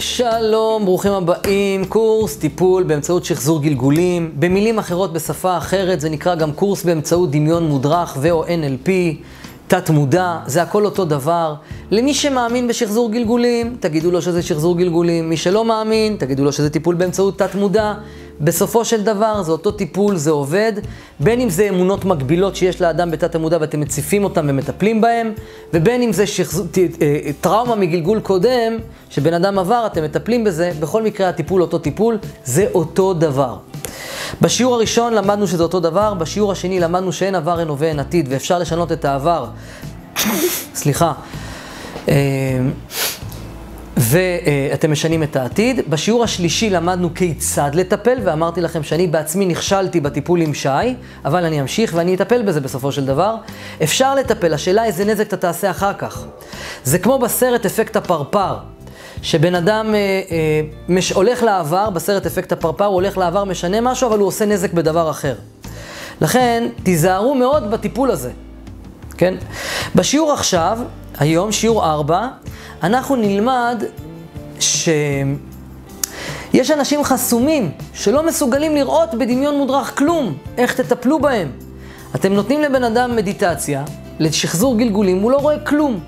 שלום, ברוכים הבאים, קורס טיפול באמצעות שחזור גלגולים. במילים אחרות, בשפה אחרת, זה נקרא גם קורס באמצעות דמיון מודרך ואו NLP, תת מודע, זה הכל אותו דבר. למי שמאמין בשחזור גלגולים, תגידו לו שזה שחזור גלגולים. מי שלא מאמין, תגידו לו שזה טיפול באמצעות תת מודע. בסופו של דבר, זה אותו טיפול, זה עובד. בין אם זה אמונות מקבילות שיש לאדם בתת המודע ואתם מציפים אותם ומטפלים בהם, ובין אם זה טראומה מגלגול קודם, שבן אדם עבר, אתם מטפלים בזה. בכל מקרה, הטיפול אותו טיפול, זה אותו דבר. בשיעור הראשון למדנו שזה אותו דבר, בשיעור השני למדנו שאין עבר, אין הווה, אין עתיד, ואפשר לשנות את העבר. סליחה. ואתם משנים את העתיד. בשיעור השלישי למדנו כיצד לטפל, ואמרתי לכם שאני בעצמי נכשלתי בטיפול עם שי, אבל אני אמשיך ואני אטפל בזה בסופו של דבר. אפשר לטפל, השאלה איזה נזק אתה תעשה אחר כך. זה כמו בסרט אפקט הפרפר, שבן אדם הולך לעבר, בסרט אפקט הפרפר הוא הולך לעבר, משנה משהו, אבל הוא עושה נזק בדבר אחר. לכן תיזהרו מאוד בטיפול הזה. כן? בשיעור עכשיו, היום, שיעור 4, אנחנו נלמד שיש אנשים חסומים שלא מסוגלים לראות בדמיון מודרך כלום, איך תטפלו בהם. אתם נותנים לבן אדם מדיטציה, לשחזור גלגולים, הוא לא רואה כלום.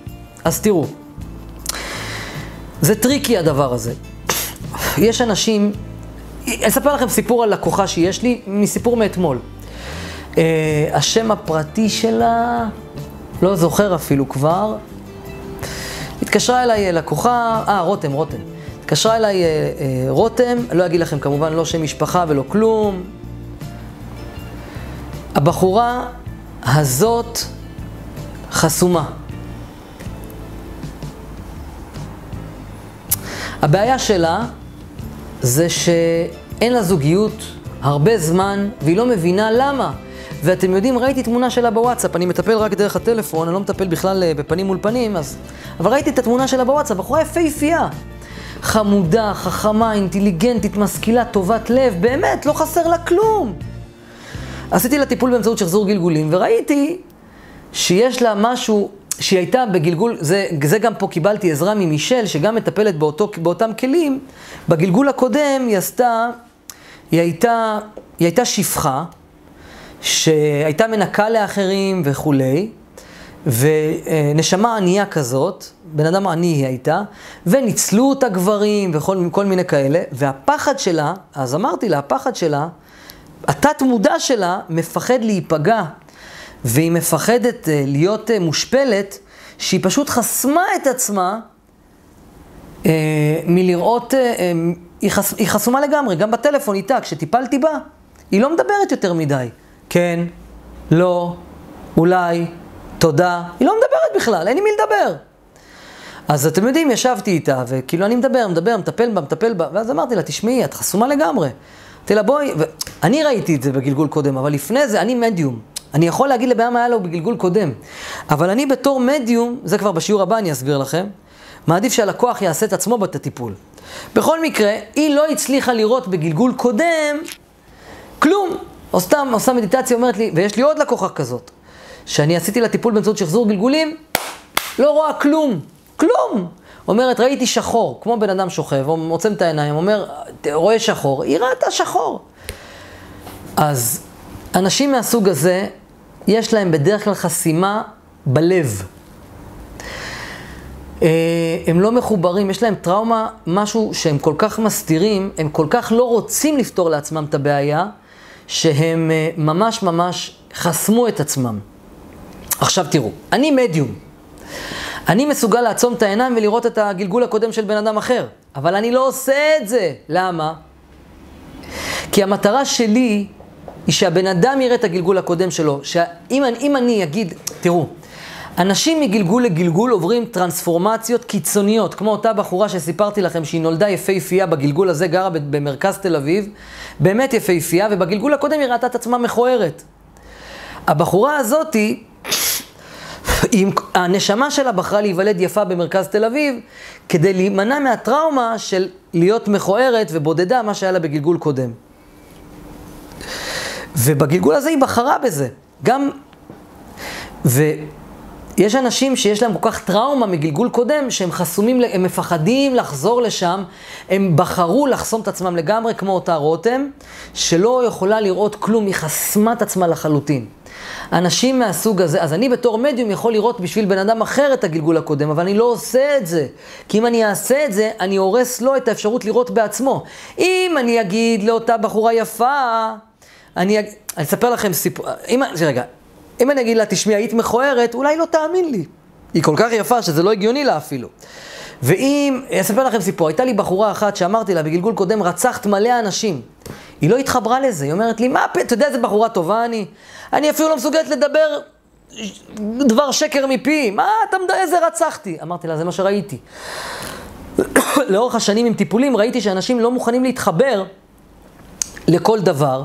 אז תראו, זה טריקי הדבר הזה. יש אנשים, אני אספר לכם סיפור על לקוחה שיש לי, מסיפור מאתמול. השם הפרטי שלה, לא זוכר אפילו כבר, התקשרה אליי לקוחה, רותם. התקשרה אליי רותם, לא אגיד לכם כמובן לא שם משפחה ולא כלום. הבחורה הזאת חסומה. הבעיה שלה זה שאין לה זוגיות הרבה זמן והיא לא מבינה למה. ואתם יודעים, ראיתי תמונה שלה בוואטסאפ, אני מטפל רק דרך הטלפון, אני לא מטפל בכלל בפנים מול פנים, אבל ראיתי את התמונה שלה בוואטסאפ, בחורה יפהפייה. חמודה, חכמה, אינטליגנטית, משכילה, טובת לב, באמת, לא חסר לה כלום. עשיתי לה טיפול באמצעות שחזור גלגולים, וראיתי שיש לה משהו שהיא הייתה בגלגול, זה גם פה קיבלתי עזרה ממישל, שגם מטפלת באותם כלים. בגלגול הקודם היא הייתה שפחה, שהייתה מנקה לאחרים וכולי, ונשמה ענייה כזאת, בן אדם עני היא הייתה, וניצלו אותה גברים וכל מיני כאלה, והפחד שלה, אז אמרתי לה, הפחד שלה, התת מודע שלה מפחד להיפגע, והיא מפחדת להיות מושפלת, שהיא פשוט חסמה את עצמה מלראות, היא חסומה לגמרי, גם בטלפון איתה, כשטיפלתי בה, היא לא מדברת יותר מדי. כן, לא, אולי, תודה. היא לא מדברת בכלל, אין לי מי לדבר. אז אתם יודעים, ישבתי איתה, וכאילו אני מדבר, מטפל בה, ואז אמרתי לה, תשמעי, את חסומה לגמרי. אמרתי לה, בואי, אני ראיתי את זה בגלגול קודם, אבל לפני זה, אני מדיום. אני יכול להגיד לבעיה מה היה לו בגלגול קודם. אבל אני בתור מדיום, זה כבר בשיעור הבא אני אסביר לכם, מעדיף שהלקוח יעשה את עצמו בטיפול. בכל מקרה, היא לא הצליחה לראות בגלגול קודם כלום. או סתם עושה מדיטציה, אומרת לי, ויש לי עוד לקוחה כזאת, שאני עשיתי לה טיפול באמצעות שחזור גלגולים, לא רואה כלום, כלום. אומרת, ראיתי שחור, כמו בן אדם שוכב, הוא מוצם את העיניים, אומר, רואה שחור, היא ראתה שחור. אז אנשים מהסוג הזה, יש להם בדרך כלל חסימה בלב. הם לא מחוברים, יש להם טראומה, משהו שהם כל כך מסתירים, הם כל כך לא רוצים לפתור לעצמם את הבעיה, שהם ממש חסמו את עצמם. עכשיו תראו, אני מדיום. אני מסוגל לעצום את העיניים ולראות את הגלגול הקודם של בן אדם אחר, אבל אני לא עושה את זה. למה? כי המטרה שלי היא שהבן אדם יראה את הגלגול הקודם שלו. אם אני אגיד, תראו, אנשים מגלגול לגלגול עוברים טרנספורמציות קיצוניות, כמו אותה בחורה שסיפרתי לכם שהיא נולדה יפהפייה, בגלגול הזה גרה במרכז תל אביב, באמת יפהפייה, ובגלגול הקודם היא ראתה את עצמה מכוערת. הבחורה הזאת, הנשמה שלה בחרה להיוולד יפה במרכז תל אביב, כדי להימנע מהטראומה של להיות מכוערת ובודדה, מה שהיה לה בגלגול קודם. ובגלגול הזה היא בחרה בזה. גם יש אנשים שיש להם כל כך טראומה מגלגול קודם, שהם חסומים, הם מפחדים לחזור לשם, הם בחרו לחסום את עצמם לגמרי, כמו אותה רותם, שלא יכולה לראות כלום, היא חסמה את עצמה לחלוטין. אנשים מהסוג הזה, אז אני בתור מדיום יכול לראות בשביל בן אדם אחר את הגלגול הקודם, אבל אני לא עושה את זה, כי אם אני אעשה את זה, אני הורס לו את האפשרות לראות בעצמו. אם אני אגיד לאותה בחורה יפה, אני אספר לכם סיפור, אם אני אגיד לה, תשמעי, היית מכוערת, אולי לא תאמין לי. היא כל כך יפה שזה לא הגיוני לה אפילו. ואם, אספר לכם סיפור, הייתה לי בחורה אחת שאמרתי לה, בגלגול קודם רצחת מלא אנשים. היא לא התחברה לזה, היא אומרת לי, מה, אתה יודע איזה בחורה טובה אני? אני אפילו לא מסוגלת לדבר דבר שקר מפי, מה, אתה יודע איזה רצחתי? אמרתי לה, זה מה שראיתי. לאורך השנים עם טיפולים ראיתי שאנשים לא מוכנים להתחבר לכל דבר,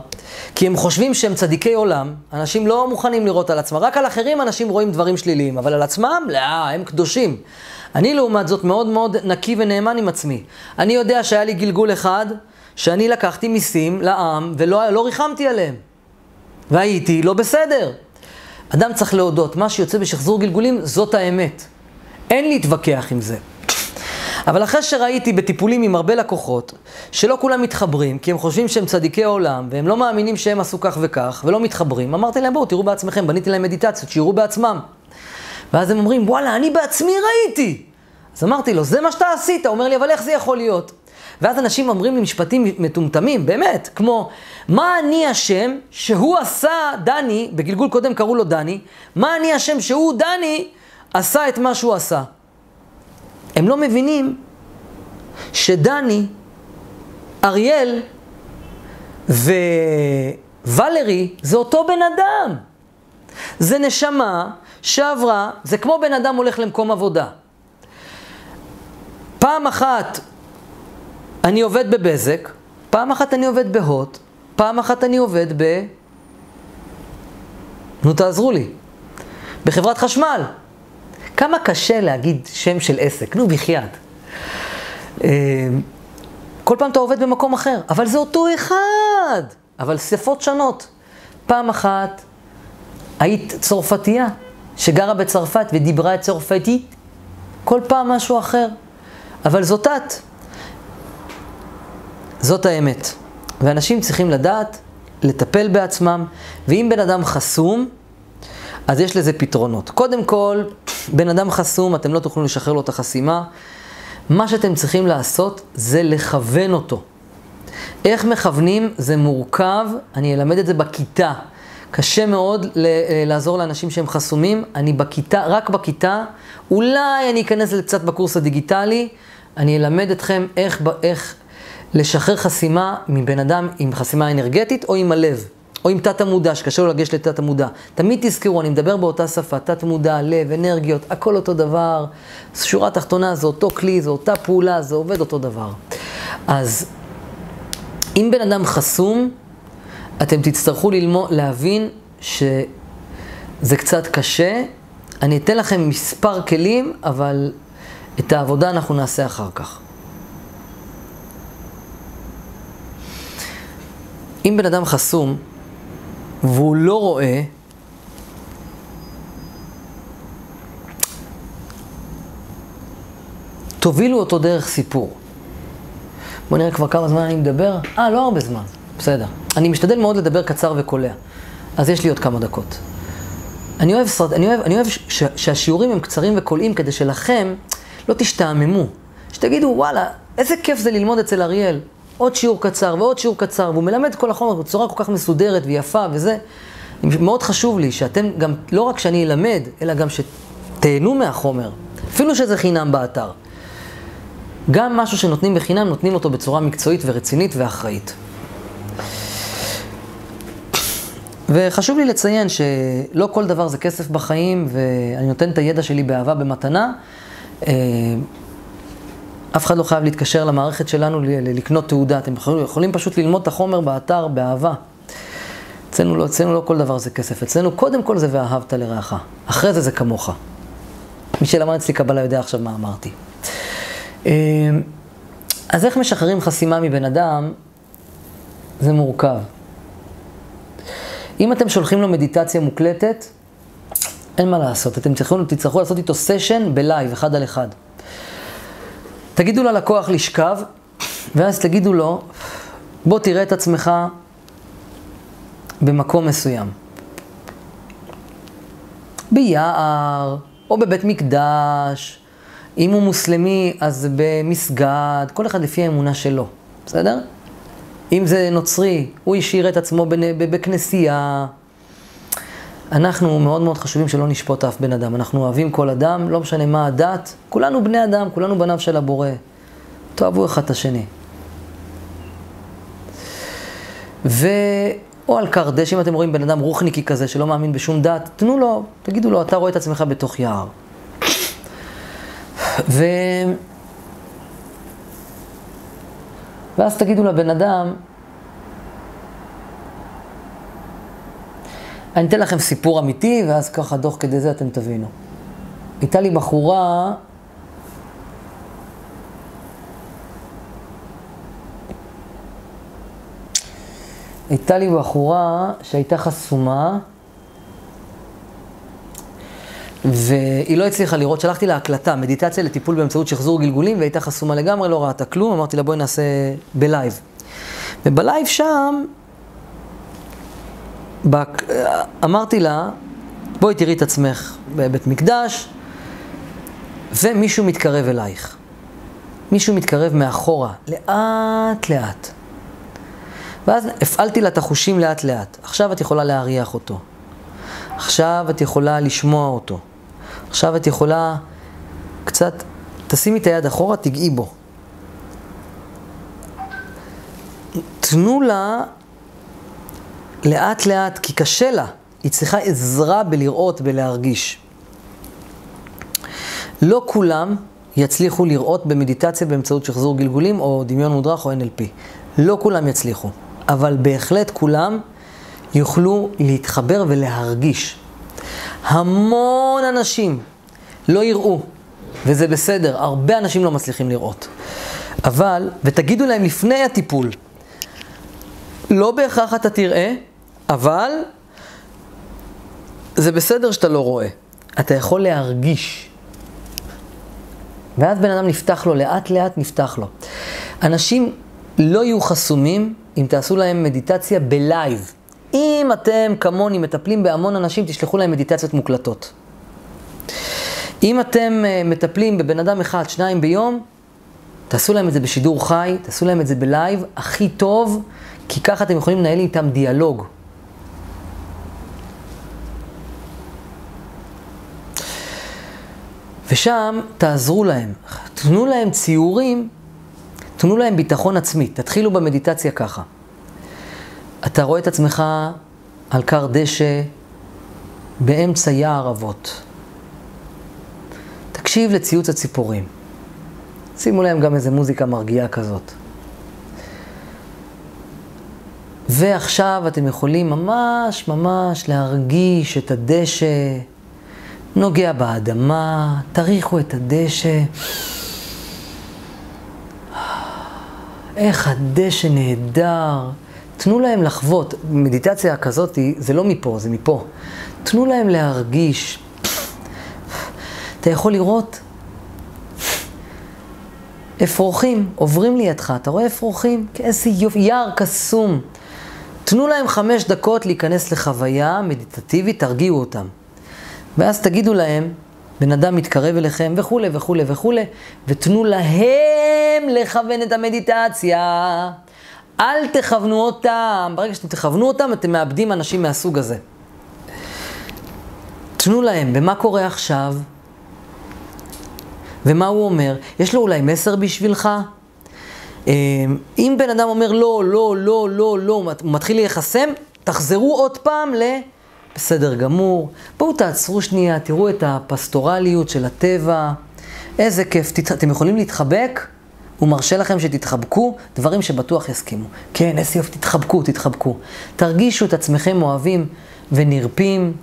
כי הם חושבים שהם צדיקי עולם, אנשים לא מוכנים לראות על עצמם, רק על אחרים אנשים רואים דברים שליליים, אבל על עצמם, לא, הם קדושים. אני לעומת זאת מאוד מאוד נקי ונאמן עם עצמי. אני יודע שהיה לי גלגול אחד, שאני לקחתי מיסים לעם ולא ריחמתי עליהם, והייתי לא בסדר. אדם צריך להודות, מה שיוצא בשחזור גלגולים זאת האמת. אין להתווכח עם זה. אבל אחרי שראיתי בטיפולים עם הרבה לקוחות, שלא כולם מתחברים, כי הם חושבים שהם צדיקי העולם, והם לא מאמינים שהם עשו כך וכך, ולא מתחברים, אמרתי להם, בואו, תראו בעצמכם, בניתי להם מדיטציות, שיראו בעצמם. ואז הם אומרים, וואלה, אני בעצמי ראיתי. אז אמרתי לו, זה מה שאתה עשית, אומר לי, אבל איך זה יכול להיות? ואז אנשים אומרים לי משפטים מטומטמים, באמת, כמו, מה אני אשם שהוא עשה דני, בגלגול קודם קראו לו דני, מה אני אשם שהוא דני עשה את מה שהוא עשה? הם לא מבינים שדני, אריאל וולרי זה אותו בן אדם. זה נשמה שעברה, זה כמו בן אדם הולך למקום עבודה. פעם אחת אני עובד בבזק, פעם אחת אני עובד בהוט, פעם אחת אני עובד ב... נו תעזרו לי, בחברת חשמל. כמה קשה להגיד שם של עסק, נו בחייאת. כל פעם אתה עובד במקום אחר, אבל זה אותו אחד, אבל שפות שונות. פעם אחת היית צרפתייה שגרה בצרפת ודיברה את צרפתית, כל פעם משהו אחר, אבל זאת את. זאת האמת, ואנשים צריכים לדעת, לטפל בעצמם, ואם בן אדם חסום, אז יש לזה פתרונות. קודם כל, בן אדם חסום, אתם לא תוכלו לשחרר לו את החסימה. מה שאתם צריכים לעשות זה לכוון אותו. איך מכוונים? זה מורכב, אני אלמד את זה בכיתה. קשה מאוד לעזור לאנשים שהם חסומים, אני בכיתה, רק בכיתה, אולי אני אכנס קצת בקורס הדיגיטלי, אני אלמד אתכם איך לשחרר חסימה מבן אדם עם חסימה אנרגטית או עם הלב. או עם תת המודע, שקשה לו לגשת לתת המודע. תמיד תזכרו, אני מדבר באותה שפה, תת מודע, לב, אנרגיות, הכל אותו דבר. שורה תחתונה, זה אותו כלי, זה אותה פעולה, זה עובד אותו דבר. אז אם בן אדם חסום, אתם תצטרכו להבין שזה קצת קשה. אני אתן לכם מספר כלים, אבל את העבודה אנחנו נעשה אחר כך. אם בן אדם חסום והוא לא רואה, תובילו אותו דרך סיפור. בוא נראה כבר כמה זמן אני מדבר. לא הרבה זמן, בסדר. אני משתדל מאוד לדבר קצר וקולע, אז יש לי עוד כמה דקות. אני אוהב שהשיעורים הם קצרים וקולעים כדי שלכם לא תשתעממו. שתגידו, וואלה, איזה כיף זה ללמוד אצל אריאל. עוד שיעור קצר ועוד שיעור קצר, והוא מלמד כל החומר בצורה כל כך מסודרת ויפה וזה. מאוד חשוב לי שאתם גם, לא רק שאני אלמד, אלא גם שתהנו מהחומר, אפילו שזה חינם באתר. גם משהו שנותנים בחינם, נותנים אותו בצורה מקצועית ורצינית ואחראית. וחשוב לי לציין שלא כל דבר זה כסף בחיים, ואני נותן את הידע שלי באהבה במתנה. אף אחד לא חייב להתקשר למערכת שלנו לקנות תעודה. אתם יכולים פשוט ללמוד את החומר באתר באהבה. אצלנו לא כל דבר זה כסף. אצלנו קודם כל זה ואהבת לרעך. אחרי זה זה כמוך. מי שלמד אצלי קבלה יודע עכשיו מה אמרתי. אז איך משחררים חסימה מבן אדם? זה מורכב. אם אתם שולחים לו מדיטציה מוקלטת, אין מה לעשות, אתם תצטרכו לעשות איתו סשן בלייב, אחד על אחד. תגידו ללקוח לשכב, ואז תגידו לו, בוא תראה את עצמך במקום מסוים. ביער, או בבית מקדש, אם הוא מוסלמי אז במסגד, כל אחד לפי האמונה שלו, בסדר? אם זה נוצרי, הוא ישאיר את עצמו בכנסייה. אנחנו מאוד מאוד חשובים שלא נשפוט אף בן אדם, אנחנו אוהבים כל אדם, לא משנה מה הדת, כולנו בני אדם, כולנו בניו של הבורא. תאהבו אחד את השני. או על קרדש, אם אתם רואים בן אדם רוחניקי כזה שלא מאמין בשום דת, תנו לו, תגידו לו, אתה רואה את עצמך בתוך יער. ואז תגידו לבן אדם, אני אתן לכם סיפור אמיתי, ואז ככה דוח כדי זה אתם תבינו. הייתה לי בחורה, שהייתה חסומה, והיא לא הצליחה לראות, שלחתי לה הקלטה, מדיטציה לטיפול באמצעות שחזור גלגולים, והייתה חסומה לגמרי, לא ראתה כלום, אמרתי לה בואי נעשה בלייב. ובלייב שם, אמרתי לה, בואי תראי את עצמך בבית מקדש, ומישהו מתקרב אלייך. מישהו מתקרב מאחורה, לאט לאט. ואז הפעלתי לה את החושים לאט לאט. עכשיו את יכולה להריח אותו. עכשיו את יכולה לשמוע אותו. עכשיו את יכולה קצת, תשימי את היד אחורה, תגעי בו. תנו לה לאט לאט, כי קשה לה. היא צריכה עזרה בלראות, בלהרגיש. לא כולם יצליחו לראות במדיטציה באמצעות שחזור גלגולים, או דמיון מודרך, או NLP. לא כולם יצליחו. אבל בהחלט כולם יוכלו להתחבר ולהרגיש. המון אנשים לא יראו, וזה בסדר, הרבה אנשים לא מצליחים לראות. אבל, ותגידו להם לפני הטיפול, לא בהכרח אתה תראה, אבל זה בסדר שאתה לא רואה. אתה יכול להרגיש. ואז בן אדם נפתח לו, לאט לאט נפתח לו. אנשים לא יהיו חסומים, אם תעשו להם מדיטציה בלייב. אם אתם כמוני מטפלים בהמון אנשים, תשלחו להם מדיטציות מוקלטות. אם אתם מטפלים בבן אדם אחד, שניים ביום, תעשו להם את זה בשידור חי, תעשו להם את זה בלייב, הכי טוב, כי ככה אתם יכולים לנהל איתם דיאלוג. ושם תעזרו להם, תנו להם ציורים, תנו להם ביטחון עצמי, תתחילו במדיטציה ככה. אתה רואה את עצמך על קר דשא באמצע יער אבות. תקשיב לציוץ הציפורים. שימו להם גם איזה מוזיקה מרגיעה כזאת. ועכשיו אתם יכולים ממש ממש להרגיש את הדשא, נוגע באדמה, תריחו את הדשא. איך הדשא נהדר. תנו להם לחוות. מדיטציה כזאת, זה לא מפה, זה מפה. תנו להם להרגיש. אתה יכול לראות אפרוחים, עוברים לידך. אתה רואה אפרוחים? איזה יופי, יער קסום. תנו להם 5 דקות להיכנס לחוויה מדיטטיבית, תרגיעו אותם. ואז תגידו להם, בן אדם מתקרב אליכם וכו' וכו' וכו', ותנו להם לכוון את המדיטציה. אל תכוונו אותם. ברגע שאתם תכוונו אותם, אתם מאבדים אנשים מהסוג הזה. תנו להם, במה קורה עכשיו? ומה הוא אומר? יש לו אולי מסר בשבילך? אם בן אדם אומר לא, לא, לא, לא, לא, הוא מתחיל להיחסם, תחזרו עוד פעם ל... בסדר גמור. בואו תעצרו שנייה, תראו את הפסטורליות של הטבע. איזה כיף, אתם יכולים להתחבק? הוא מרשה לכם שתתחבקו, דברים שבטוח יסכימו. כן, איזה יופי, תתחבקו, תתחבקו. תרגישו את עצמכם אוהבים ונרפים.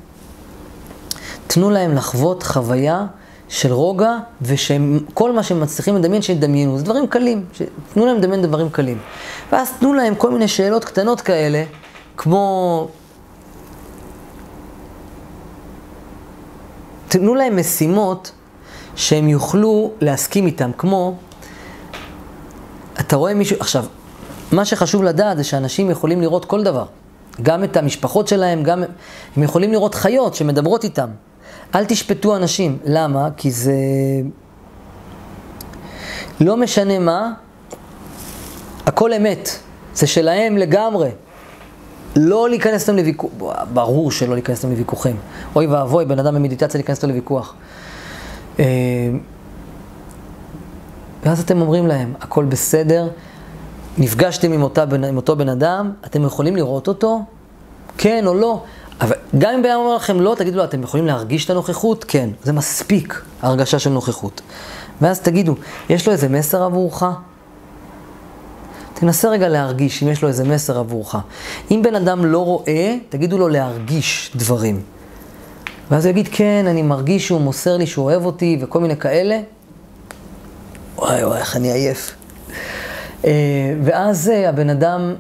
תנו להם לחוות חוויה של רוגע, וכל מה שהם מצליחים לדמיין שידמיינו. זה דברים קלים, תנו להם לדמיין דברים קלים. ואז תנו להם כל מיני שאלות קטנות כאלה, כמו... תנו להם משימות שהם יוכלו להסכים איתם, כמו, אתה רואה מישהו, עכשיו, מה שחשוב לדעת זה שאנשים יכולים לראות כל דבר, גם את המשפחות שלהם, גם, הם יכולים לראות חיות שמדברות איתם. אל תשפטו אנשים, למה? כי זה לא משנה מה, הכל אמת, זה שלהם לגמרי. לא להיכנס אתם לוויכוח, ברור שלא להיכנס אתם לוויכוחים. אוי ואבוי, בן אדם במדיטציה להיכנס אתם לוויכוח. ואז אתם אומרים להם, הכל בסדר, נפגשתם עם אותו בן אדם, אתם יכולים לראות אותו? כן או לא? אבל גם אם בן אדם אומר לכם לא, תגידו לו, אתם יכולים להרגיש את הנוכחות? כן, זה מספיק, הרגשה של נוכחות. ואז תגידו, יש לו איזה מסר עבורך? תנסה רגע להרגיש אם יש לו איזה מסר עבורך. אם בן אדם לא רואה, תגידו לו להרגיש דברים. ואז הוא יגיד, כן, אני מרגיש שהוא מוסר לי, שהוא אוהב אותי וכל מיני כאלה. וואי וואי, איך אני עייף. ואז הבן אדם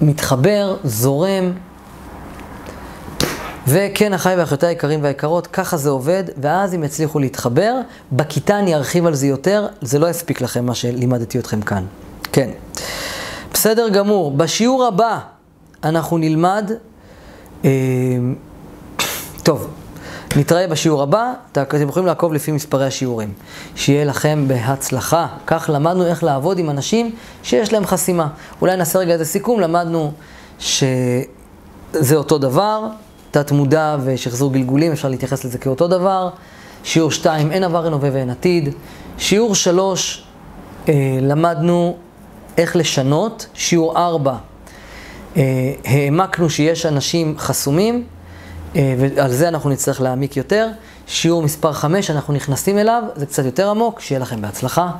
מתחבר, זורם. וכן, החי והחיותי היקרים והיקרות, ככה זה עובד, ואז אם יצליחו להתחבר, בכיתה אני ארחיב על זה יותר, זה לא יספיק לכם מה שלימדתי אתכם כאן. כן, בסדר גמור. בשיעור הבא אנחנו נלמד, טוב, נתראה בשיעור הבא, אתם יכולים לעקוב לפי מספרי השיעורים. שיהיה לכם בהצלחה. כך למדנו איך לעבוד עם אנשים שיש להם חסימה. אולי נעשה רגע איזה סיכום, למדנו שזה אותו דבר, תת מודע ושחזור גלגולים, אפשר להתייחס לזה כאותו דבר. שיעור 2, אין עבר, אין הווה ואין עתיד. שיעור 3, למדנו איך לשנות. שיעור 4, העמקנו שיש אנשים חסומים, ועל זה אנחנו נצטרך להעמיק יותר. שיעור מספר 5, אנחנו נכנסים אליו, זה קצת יותר עמוק, שיהיה לכם בהצלחה.